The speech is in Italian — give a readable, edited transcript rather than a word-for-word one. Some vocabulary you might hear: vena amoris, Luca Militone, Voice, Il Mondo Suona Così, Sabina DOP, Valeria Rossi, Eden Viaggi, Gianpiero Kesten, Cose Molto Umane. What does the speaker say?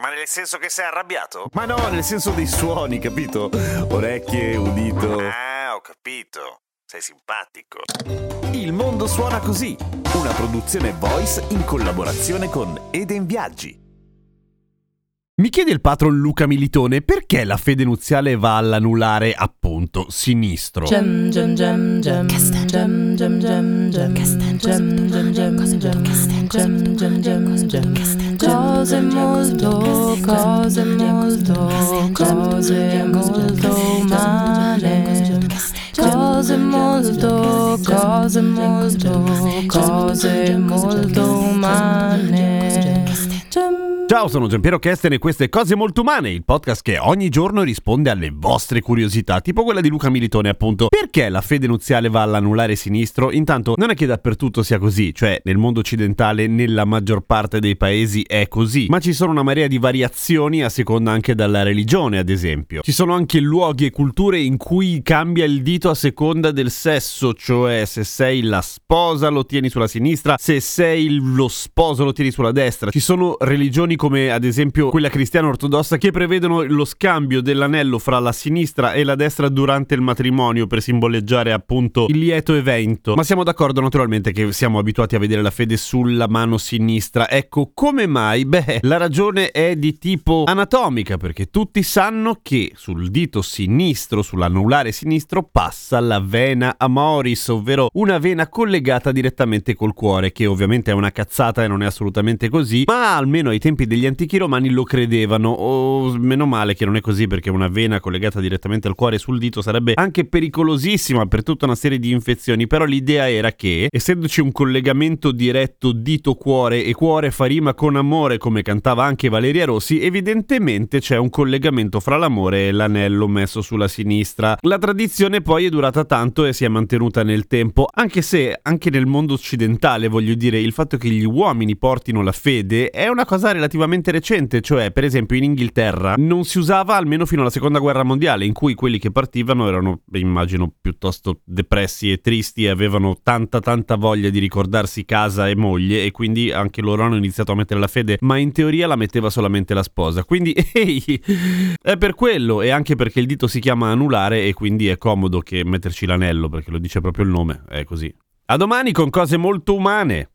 Ma nel senso che sei arrabbiato? Ma no, nel senso dei suoni, capito? Orecchie, udito... Ah, ho capito. Sei simpatico. Il Mondo Suona Così, una produzione Voice in collaborazione con Eden Viaggi. Mi chiede il patron Luca Militone perché la fede nuziale va all'anulare, appunto, sinistro. Cose molto umane. Ciao, sono Gianpiero Kesten e queste Cose Molto Umane, il podcast che ogni giorno risponde alle vostre curiosità, tipo quella di Luca Militone, appunto. Perché la fede nuziale va all'anulare sinistro? Intanto non è che dappertutto sia così, cioè nel mondo occidentale nella maggior parte dei paesi è così, ma ci sono una marea di variazioni a seconda anche della religione, ad esempio. Ci sono anche luoghi e culture in cui cambia il dito a seconda del sesso, cioè se sei la sposa lo tieni sulla sinistra, se sei lo sposo lo tieni sulla destra. Ci sono religioni come ad esempio quella cristiana ortodossa che prevedono lo scambio dell'anello fra la sinistra e la destra durante il matrimonio per simboleggiare appunto il lieto evento. Ma siamo d'accordo naturalmente che siamo abituati a vedere la fede sulla mano sinistra. Ecco, come mai? Beh, la ragione è di tipo anatomica, perché tutti sanno che sul dito sinistro, sull'anulare sinistro, passa la vena amoris, ovvero una vena collegata direttamente col cuore, che ovviamente è una cazzata e non è assolutamente così, ma almeno ai tempi degli antichi romani lo credevano. Meno male che non è così, perché una vena collegata direttamente al cuore sul dito sarebbe anche pericolosissima per tutta una serie di infezioni, però l'idea era che, essendoci un collegamento diretto dito-cuore, e cuore fa rima con amore, come cantava anche Valeria Rossi, evidentemente c'è un collegamento fra l'amore e l'anello messo sulla sinistra. La tradizione poi è durata tanto e si è mantenuta nel tempo, anche se anche nel mondo occidentale, voglio dire, il fatto che gli uomini portino la fede è una cosa relativamente recente, cioè per esempio in Inghilterra non si usava almeno fino alla seconda guerra mondiale, in cui quelli che partivano erano, immagino, piuttosto depressi e tristi e avevano tanta voglia di ricordarsi casa e moglie, e quindi anche loro hanno iniziato a mettere la fede, ma in teoria la metteva solamente la sposa, quindi è per quello, e anche perché il dito si chiama anulare e quindi è comodo che metterci l'anello, perché lo dice proprio il nome, è così. A domani con Cose Molto Umane.